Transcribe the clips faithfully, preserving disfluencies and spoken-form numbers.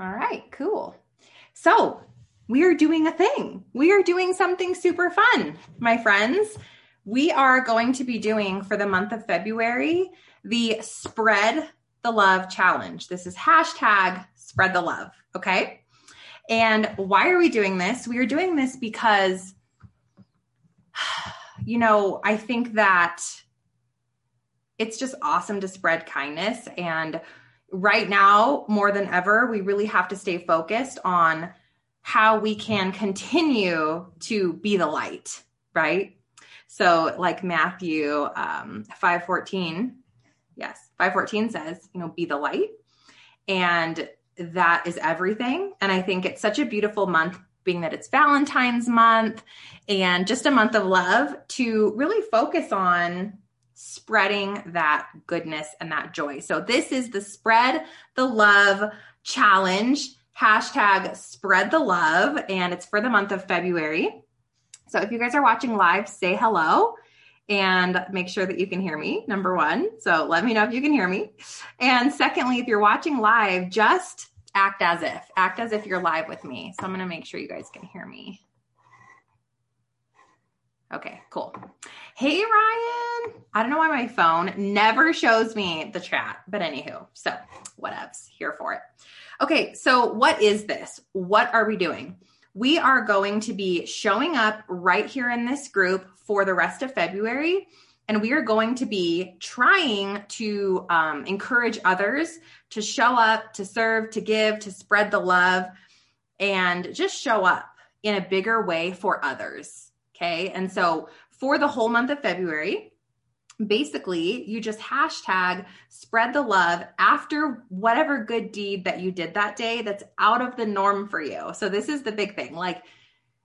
All right, cool. So we are doing a thing. We are doing something super fun, my friends. We are going to be doing for the month of February, the Spread the Love Challenge. This is hashtag spread the love. Okay. And why are we doing this? We are doing this because, you know, I think that it's just awesome to spread kindness. And right now, more than ever, we really have to stay focused on how we can continue to be the light, right? So like Matthew um, five fourteen, yes, five fourteen says, you know, be the light. And that is everything. And I think it's such a beautiful month, being that it's Valentine's month and just a month of love, to really focus on spreading that goodness and that joy. So this is the Spread the Love Challenge, hashtag spread the love. And it's for the month of February. So if you guys are watching live, say hello and make sure that you can hear me, number one. So let me know if you can hear me. And secondly, if you're watching live, just act as if, act as if you're live with me. So I'm going to make sure you guys can hear me. Okay, cool. Hey, Ryan. I don't know why my phone never shows me the chat, but anywho, so whatevs, here for it. Okay, so what is this? What are we doing? We are going to be showing up right here in this group for the rest of February, and we are going to be trying to um, encourage others to show up, to serve, to give, to spread the love, and just show up in a bigger way for others. Okay. And so for the whole month of February, basically you just hashtag spread the love after whatever good deed that you did that day that's out of the norm for you. So this is the big thing. Like,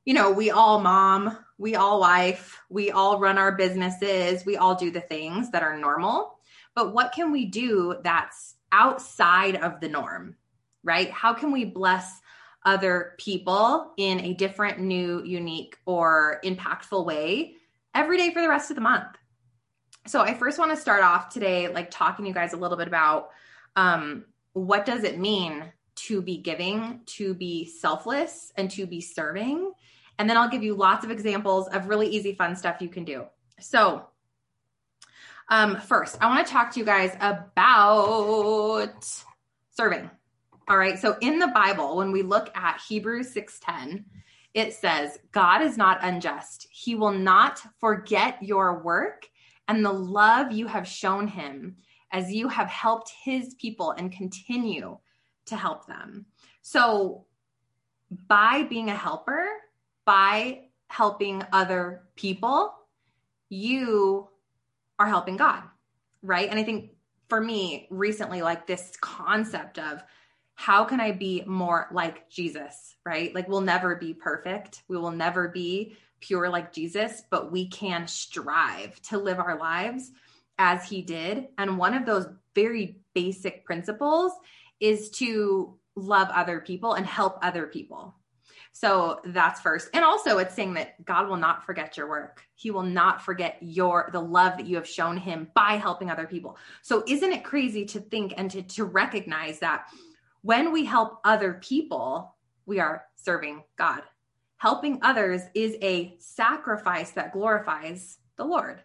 you know, we all mom, we all wife, we all run our businesses, we all do the things that are normal, but what can we do that's outside of the norm, right? How can we bless other people in a different, new, unique, or impactful way every day for the rest of the month? So I first want to start off today, like talking to you guys a little bit about um, what does it mean to be giving, to be selfless, and to be serving. And then I'll give you lots of examples of really easy, fun stuff you can do. So um, first, I want to talk to you guys about serving. All right. So in the Bible, when we look at Hebrews six ten, it says, God is not unjust. He will not forget your work and the love you have shown him as you have helped his people and continue to help them. So by being a helper, by helping other people, you are helping God, right? And I think for me recently, like this concept of, how can I be more like Jesus, right? Like we'll never be perfect. We will never be pure like Jesus, but we can strive to live our lives as he did. And one of those very basic principles is to love other people and help other people. So that's first. And also it's saying that God will not forget your work. He will not forget your, the love that you have shown him by helping other people. So isn't it crazy to think and to, to recognize that when we help other people, we are serving God. Helping others is a sacrifice that glorifies the Lord.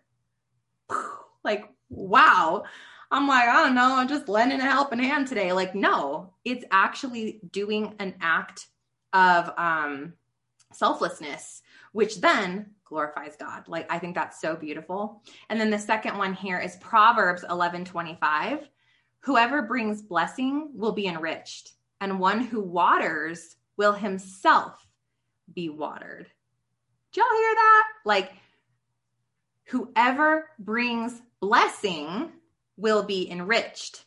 Like, wow. I'm like, I don't know. I'm just lending a helping hand today. Like, no, it's actually doing an act of um, selflessness, which then glorifies God. Like, I think that's so beautiful. And then the second one here is Proverbs eleven twenty-five. Whoever brings blessing will be enriched, and one who waters will himself be watered. Did y'all hear that? Like, whoever brings blessing will be enriched,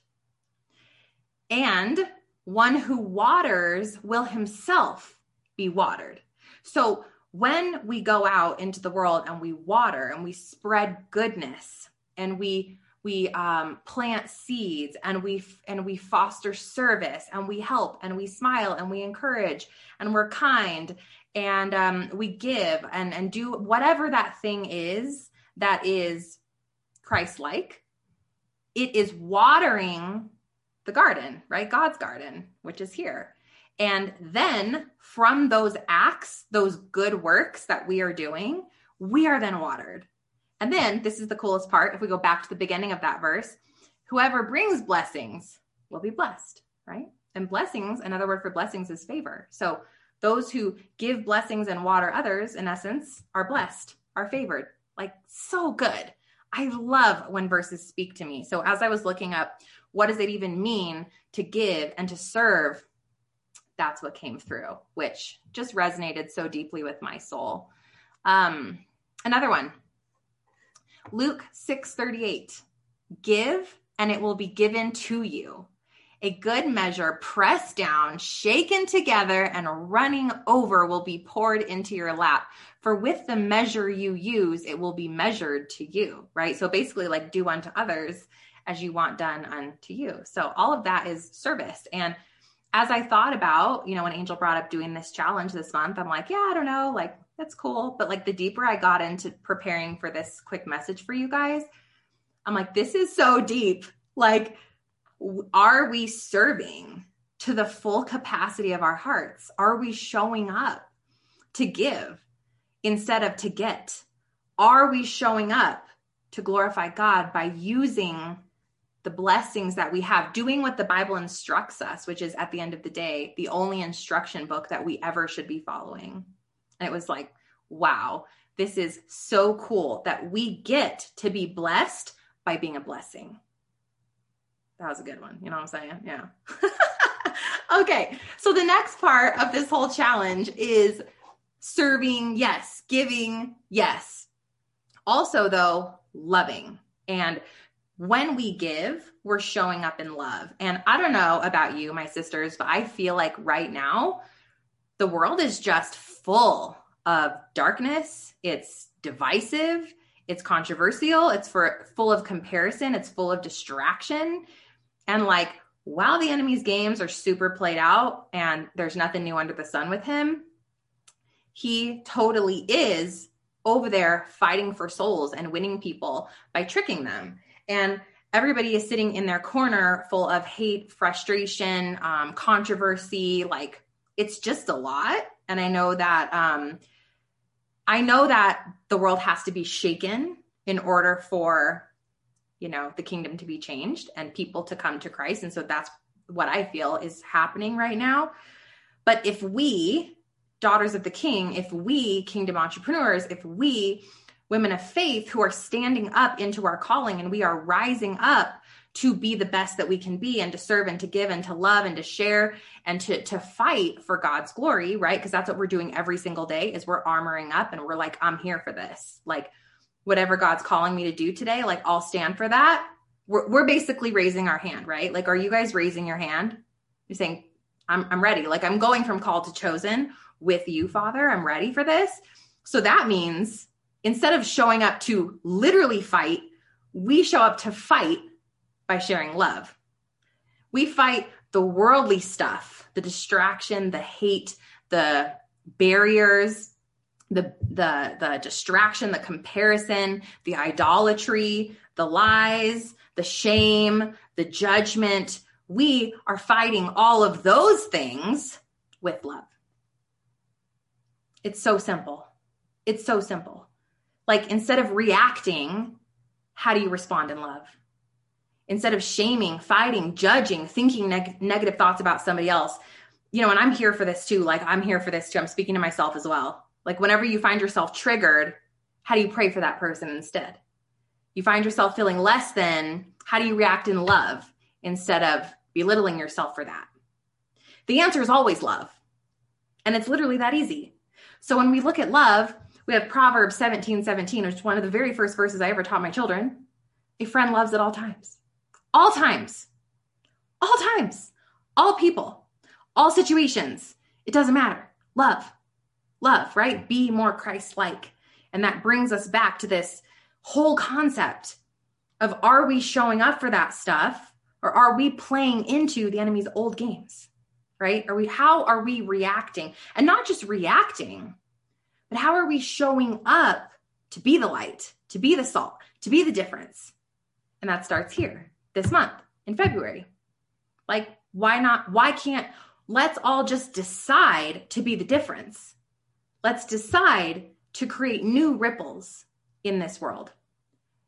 and one who waters will himself be watered. So when we go out into the world and we water and we spread goodness and we We um, plant seeds and we and we foster service and we help and we smile and we encourage and we're kind and um, we give and, and do whatever that thing is that is Christ-like. It is watering the garden, right? God's garden, which is here. And then from those acts, those good works that we are doing, we are then watered. And then this is the coolest part. If we go back to the beginning of that verse, whoever brings blessings will be blessed, right? And blessings, another word for blessings is favor. So those who give blessings and water others, in essence, are blessed, are favored. Like, so good. I love when verses speak to me. So as I was looking up, what does it even mean to give and to serve? That's what came through, which just resonated so deeply with my soul. Um, another one, Luke six thirty-eight, give and it will be given to you. A good measure, pressed down, shaken together, and running over will be poured into your lap. For with the measure you use, it will be measured to you, right? So basically, like, do unto others as you want done unto you. So all of that is service. And as I thought about, you know, when Angel brought up doing this challenge this month, I'm like, yeah, I don't know, like, that's cool. But like, the deeper I got into preparing for this quick message for you guys, I'm like, this is so deep. Like, are we serving to the full capacity of our hearts? Are we showing up to give instead of to get? Are we showing up to glorify God by using the blessings that we have, doing what the Bible instructs us, which is, at the end of the day, the only instruction book that we ever should be following? And it was like, wow, this is so cool that we get to be blessed by being a blessing. That was a good one. You know what I'm saying? Yeah. Okay. So the next part of this whole challenge is serving. Yes. Giving. Yes. Also though, loving. And when we give, we're showing up in love. And I don't know about you, my sisters, but I feel like right now the world is just full of darkness. It's divisive. It's controversial. It's for full of comparison. It's full of distraction. And like, while the enemy's games are super played out and there's nothing new under the sun with him, he totally is over there fighting for souls and winning people by tricking them. And everybody is sitting in their corner full of hate, frustration, um, controversy. Like, it's just a lot. And I know that, um, I know that the world has to be shaken in order for, you know, the kingdom to be changed and people to come to Christ. And so that's what I feel is happening right now. But if we, daughters of the King, if we kingdom entrepreneurs, if we women of faith who are standing up into our calling and we are rising up to be the best that we can be and to serve and to give and to love and to share and to, to fight for God's glory, right? Because that's what we're doing every single day is we're armoring up and we're like, I'm here for this. Like, whatever God's calling me to do today, like, I'll stand for that. We're, we're basically raising our hand, right? Like, are you guys raising your hand? You're saying, I'm, I'm ready. Like, I'm going from called to chosen with you, Father. I'm ready for this. So that means instead of showing up to literally fight, we show up to fight by sharing love. We fight the worldly stuff, the distraction, the hate, the barriers, the, the, the distraction, the comparison, the idolatry, the lies, the shame, the judgment. We are fighting all of those things with love. It's so simple. It's so simple. Like, instead of reacting, how do you respond in love? Instead of shaming, fighting, judging, thinking neg- negative thoughts about somebody else, you know, and I'm here for this too. Like, I'm here for this too. I'm speaking to myself as well. Like, whenever you find yourself triggered, how do you pray for that person instead? You find yourself feeling less than, how do you react in love instead of belittling yourself for that? The answer is always love. And it's literally that easy. So when we look at love, we have Proverbs seventeen seventeen, which is one of the very first verses I ever taught my children. A friend loves at all times. All times, all times, all people, all situations. It doesn't matter. Love, love, right? Be more Christ-like. And that brings us back to this whole concept of, are we showing up for that stuff? Or are we playing into the enemy's old games, right? Are we, how are we reacting? And not just reacting, but how are we showing up to be the light, to be the salt, to be the difference? And that starts here. This month in February. Like, why not? Why can't let's all just decide to be the difference. Let's decide to create new ripples in this world.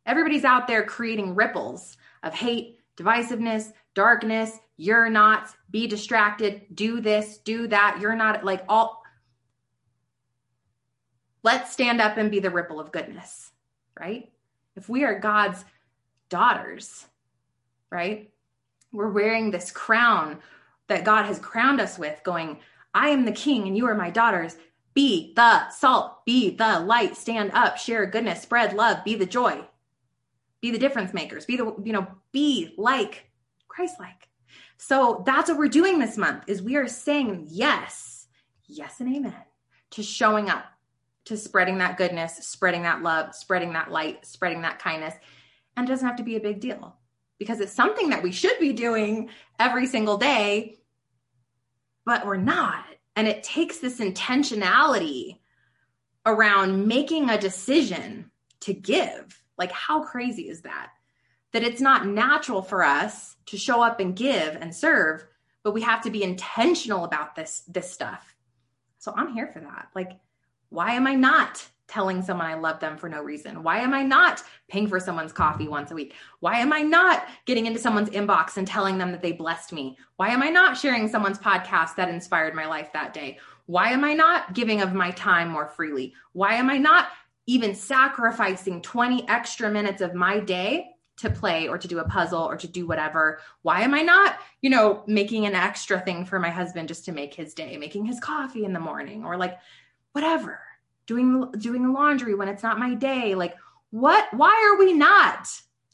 Everybody's out there creating ripples of hate, divisiveness, darkness, you're not, be distracted, do this, do that, you're not, like all. Let's stand up and be the ripple of goodness, right? If we are God's daughters, right? We're wearing this crown that God has crowned us with, going, I am the king and you are my daughters. Be the salt, be the light, stand up, share goodness, spread love, be the joy, be the difference makers, be the, you know, be like Christ-like. So that's what we're doing this month, is we are saying yes, yes and amen to showing up, to spreading that goodness, spreading that love, spreading that light, spreading that kindness. And it doesn't have to be a big deal, because it's something that we should be doing every single day, but we're not. And it takes this intentionality around making a decision to give. Like, how crazy is that? That it's not natural for us to show up and give and serve, but we have to be intentional about this, this stuff. So I'm here for that. Like, why am I not telling someone I love them for no reason? Why am I not paying for someone's coffee once a week? Why am I not getting into someone's inbox and telling them that they blessed me? Why am I not sharing someone's podcast that inspired my life that day? Why am I not giving of my time more freely? Why am I not even sacrificing twenty extra minutes of my day to play or to do a puzzle or to do whatever? Why am I not, you know, making an extra thing for my husband just to make his day, making his coffee in the morning, or like whatever? Doing, doing the laundry when it's not my day. Like, what, why are we not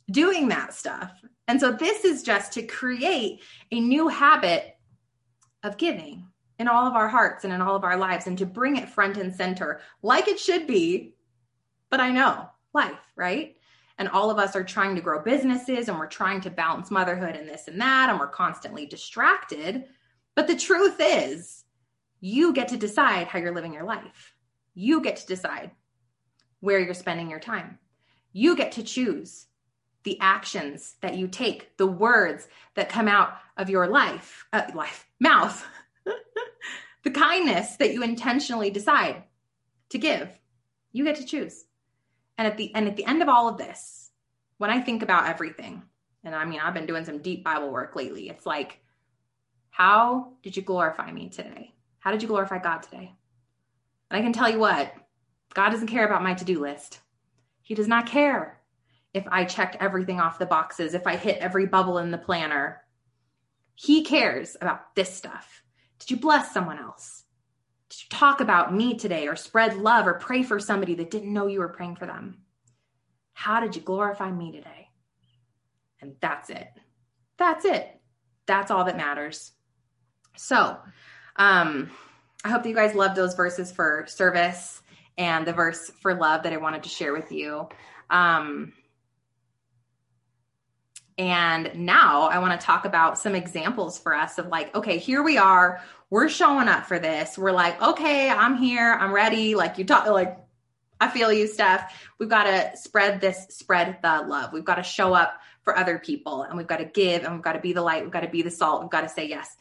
doing that stuff? And so this is just to create a new habit of giving in all of our hearts and in all of our lives, and to bring it front and center like it should be. But I know life, right? And all of us are trying to grow businesses, and we're trying to balance motherhood and this and that, and we're constantly distracted. But the truth is, you get to decide how you're living your life. You get to decide where you're spending your time. You get to choose the actions that you take, the words that come out of your life, uh, life, mouth, the kindness that you intentionally decide to give. You get to choose. And at the and at the end of all of this, when I think about everything, and I mean, I've been doing some deep Bible work lately. It's like, how did you glorify me today? How did you glorify God today? And I can tell you what, God doesn't care about my to-do list. He does not care if I checked everything off the boxes, if I hit every bubble in the planner. He cares about this stuff. Did you bless someone else? Did you talk about me today, or spread love, or pray for somebody that didn't know you were praying for them? How did you glorify me today? And that's it. That's it. That's all that matters. So, um... I hope that you guys loved those verses for service and the verse for love that I wanted to share with you. Um, and now I want to talk about some examples for us of like, okay, here we are. We're showing up for this. We're like, okay, I'm here. I'm ready. Like you talk, like I feel you, Steph. We've got to spread this, spread the love. We've got to show up for other people, and we've got to give, and we've got to be the light. We've got to be the salt. We've got to say yes.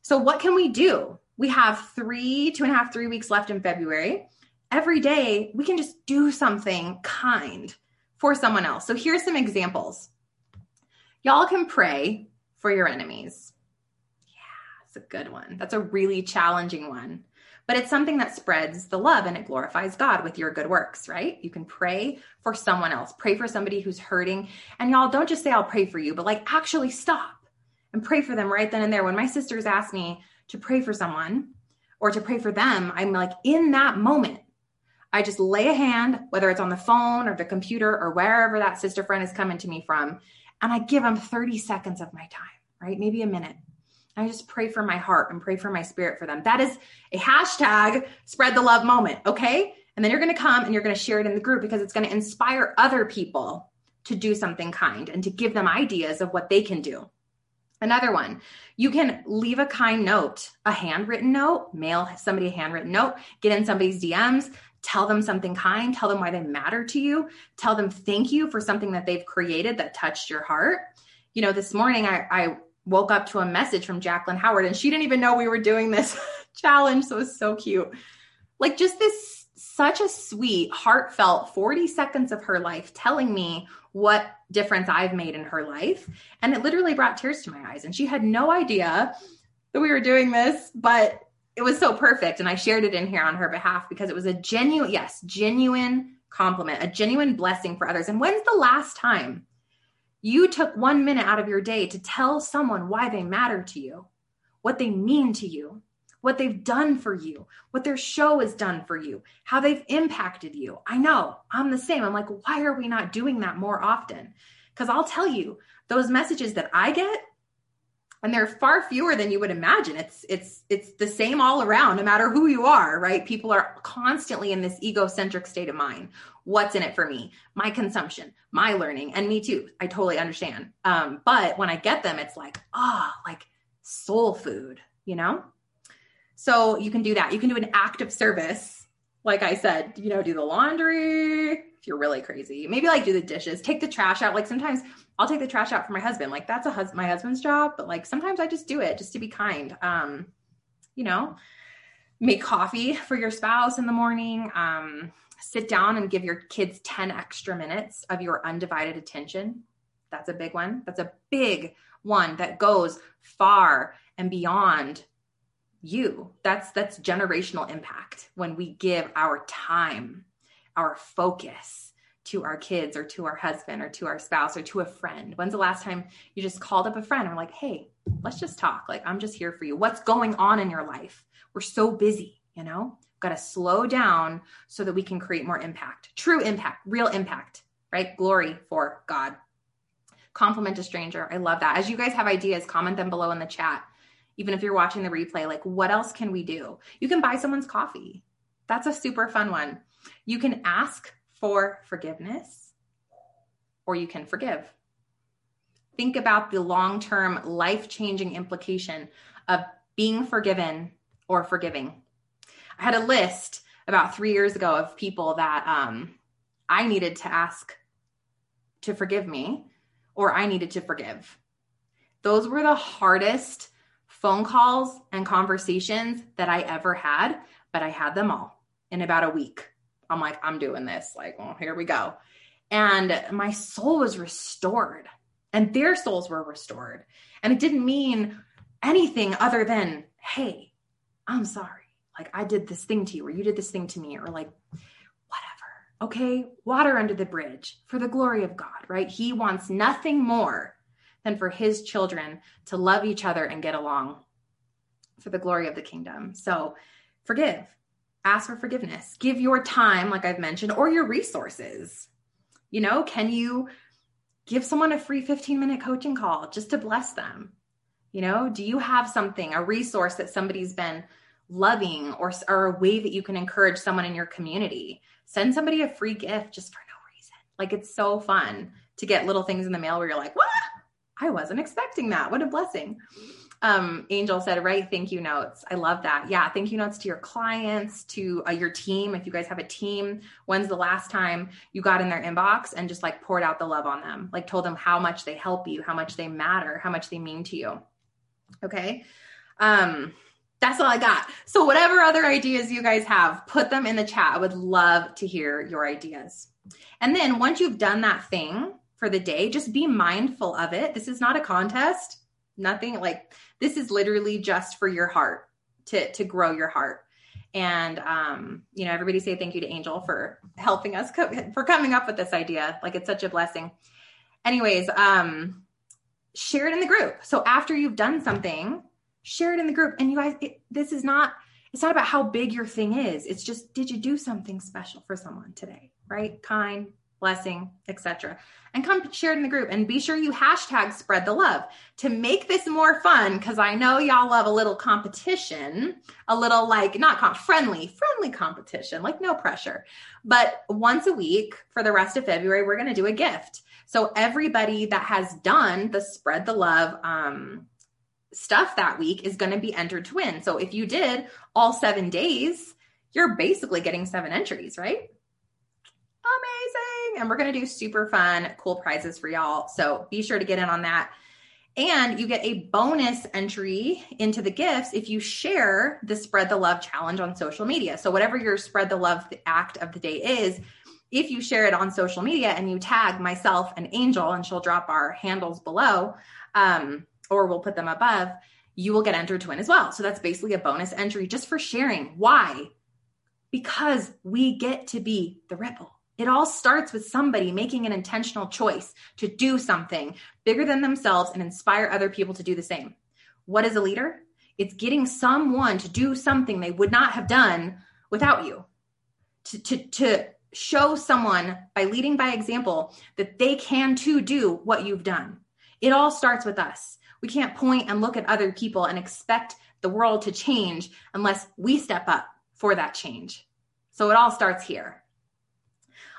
So what can we do? We have three, two and a half, three weeks left in February. Every day, we can just do something kind for someone else. So here's some examples. Y'all can pray for your enemies. Yeah, that's a good one. That's a really challenging one. But it's something that spreads the love, and it glorifies God with your good works, right? You can pray for someone else. Pray for somebody who's hurting. And y'all, don't just say, I'll pray for you, but like actually stop and pray for them right then and there. When my sisters asked me to pray for someone or to pray for them, I'm like, in that moment, I just lay a hand, whether it's on the phone or the computer or wherever that sister friend is coming to me from. And I give them thirty seconds of my time, right? Maybe a minute. And I just pray for my heart and pray for my spirit for them. That is a hashtag spread the love moment. Okay. And then you're going to come and you're going to share it in the group, because it's going to inspire other people to do something kind and to give them ideas of what they can do. Another one, you can leave a kind note, a handwritten note, mail somebody a handwritten note, get in somebody's D Ms, tell them something kind, tell them why they matter to you, tell them thank you for something that they've created that touched your heart. You know, this morning I, I woke up to a message from Jacqueline Howard, and she didn't even know we were doing this challenge. So it was so cute. Like just this, such a sweet, heartfelt forty seconds of her life telling me what difference I've made in her life. And it literally brought tears to my eyes. And she had no idea that we were doing this, but it was so perfect. And I shared it in here on her behalf because it was a genuine, yes, genuine compliment, a genuine blessing for others. And when's the last time you took one minute out of your day to tell someone why they matter to you, what they mean to you, what they've done for you, what their show has done for you, how they've impacted you? I know I'm the same. I'm like, why are we not doing that more often? Because I'll tell you, those messages that I get, and they're far fewer than you would imagine. It's, it's, it's the same all around, no matter who you are, right? People are constantly in this egocentric state of mind. What's in it for me, my consumption, my learning, and me too. I totally understand. Um, but when I get them, it's like, ah, oh, like soul food, you know? So you can do that. You can do an act of service. Like I said, you know, do the laundry if you're really crazy, maybe like do the dishes, take the trash out. Like sometimes I'll take the trash out for my husband. Like that's a hus- my husband's job, but like sometimes I just do it just to be kind. Um, you know, make coffee for your spouse in the morning. Um, sit down and give your kids ten extra minutes of your undivided attention. That's a big one. That's a big one that goes far and beyond you. That's, that's generational impact when we give our time, our focus to our kids or to our husband or to our spouse or to a friend. When's the last time you just called up a friend and were like, hey, let's just talk. Like, I'm just here for you. What's going on in your life? We're so busy, you know, got to slow down so that we can create more impact, true impact, real impact, right? Glory for God. Compliment a stranger. I love that. As you guys have ideas, comment them below in the chat. Even if you're watching the replay, like what else can we do? You can buy someone's coffee. That's a super fun one. You can ask for forgiveness, or you can forgive. Think about the long-term life-changing implication of being forgiven or forgiving. I had a list about three years ago of people that um, I needed to ask to forgive me, or I needed to forgive. Those were the hardest phone calls and conversations that I ever had, but I had them all in about a week. I'm like, I'm doing this. Like, well, here we go. And my soul was restored, and their souls were restored. And it didn't mean anything other than, hey, I'm sorry. Like I did this thing to you, or you did this thing to me, or like, whatever. Okay. Water under the bridge for the glory of God, right? He wants nothing more than for his children to love each other and get along for the glory of the kingdom. So forgive, ask for forgiveness, give your time, like I've mentioned, or your resources. You know, can you give someone a free fifteen minute coaching call just to bless them? You know, do you have something, a resource that somebody's been loving, or, or a way that you can encourage someone in your community? Send somebody a free gift just for no reason. Like it's so fun to get little things in the mail where you're like, what? I wasn't expecting that. What a blessing. Um, Angel said, right. Thank you notes. I love that. Yeah. Thank you notes to your clients, to uh, your team. If you guys have a team, when's the last time you got in their inbox and just like poured out the love on them, like told them how much they help you, how much they matter, how much they mean to you. Okay. Um, that's all I got. So whatever other ideas you guys have, put them in the chat. I would love to hear your ideas. And then once you've done that thing for the day, just be mindful of it. This is not a contest, nothing like this is literally just for your heart to, to grow your heart. And, um, you know, everybody say thank you to Angel for helping us co- for coming up with this idea. Like it's such a blessing. Anyways, um, share it in the group. So after you've done something, share it in the group. And you guys, it, this is not, it's not about how big your thing is. It's just, did you do something special for someone today? Right? Kind, blessing, et cetera. And come share it in the group, and be sure you hashtag spread the love to make this more fun. Cause I know y'all love a little competition, a little like not comp friendly, friendly competition, like no pressure. But once a week for the rest of February, we're going to do a gift. So everybody that has done the spread the love, um, stuff that week is going to be entered to win. So if you did all seven days, you're basically getting seven entries, right? Amazing. And we're going to do super fun, cool prizes for y'all. So be sure to get in on that. And you get a bonus entry into the gifts if you share the Spread the Love Challenge on social media. So whatever your Spread the Love act of the day is, if you share it on social media and you tag myself and Angel, and she'll drop our handles below, um, or we'll put them above, you will get entered to win as well. So that's basically a bonus entry just for sharing. Why? Because we get to be the ripple. It all starts with somebody making an intentional choice to do something bigger than themselves and inspire other people to do the same. What is a leader? It's getting someone to do something they would not have done without you. To, to, to show someone by leading by example that they can too do what you've done. It all starts with us. We can't point and look at other people and expect the world to change unless we step up for that change. So it all starts here.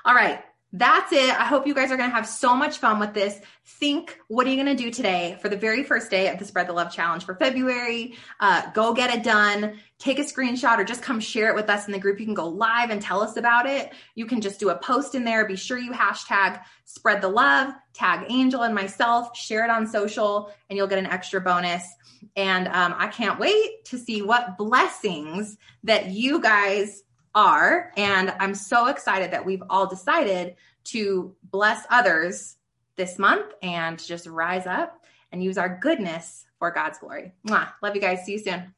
All right, that's it. I hope you guys are going to have so much fun with this. Think, what are you going to do today for the very first day of the Spread the Love Challenge for February? Uh, go get it done. Take a screenshot or just come share it with us in the group. You can go live and tell us about it. You can just do a post in there. Be sure you hashtag Spread the Love, tag Angel and myself, share it on social, and you'll get an extra bonus. And um, I can't wait to see what blessings that you guys are. And I'm so excited that we've all decided to bless others this month and just rise up and use our goodness for God's glory. Mwah. Love you guys. See you soon.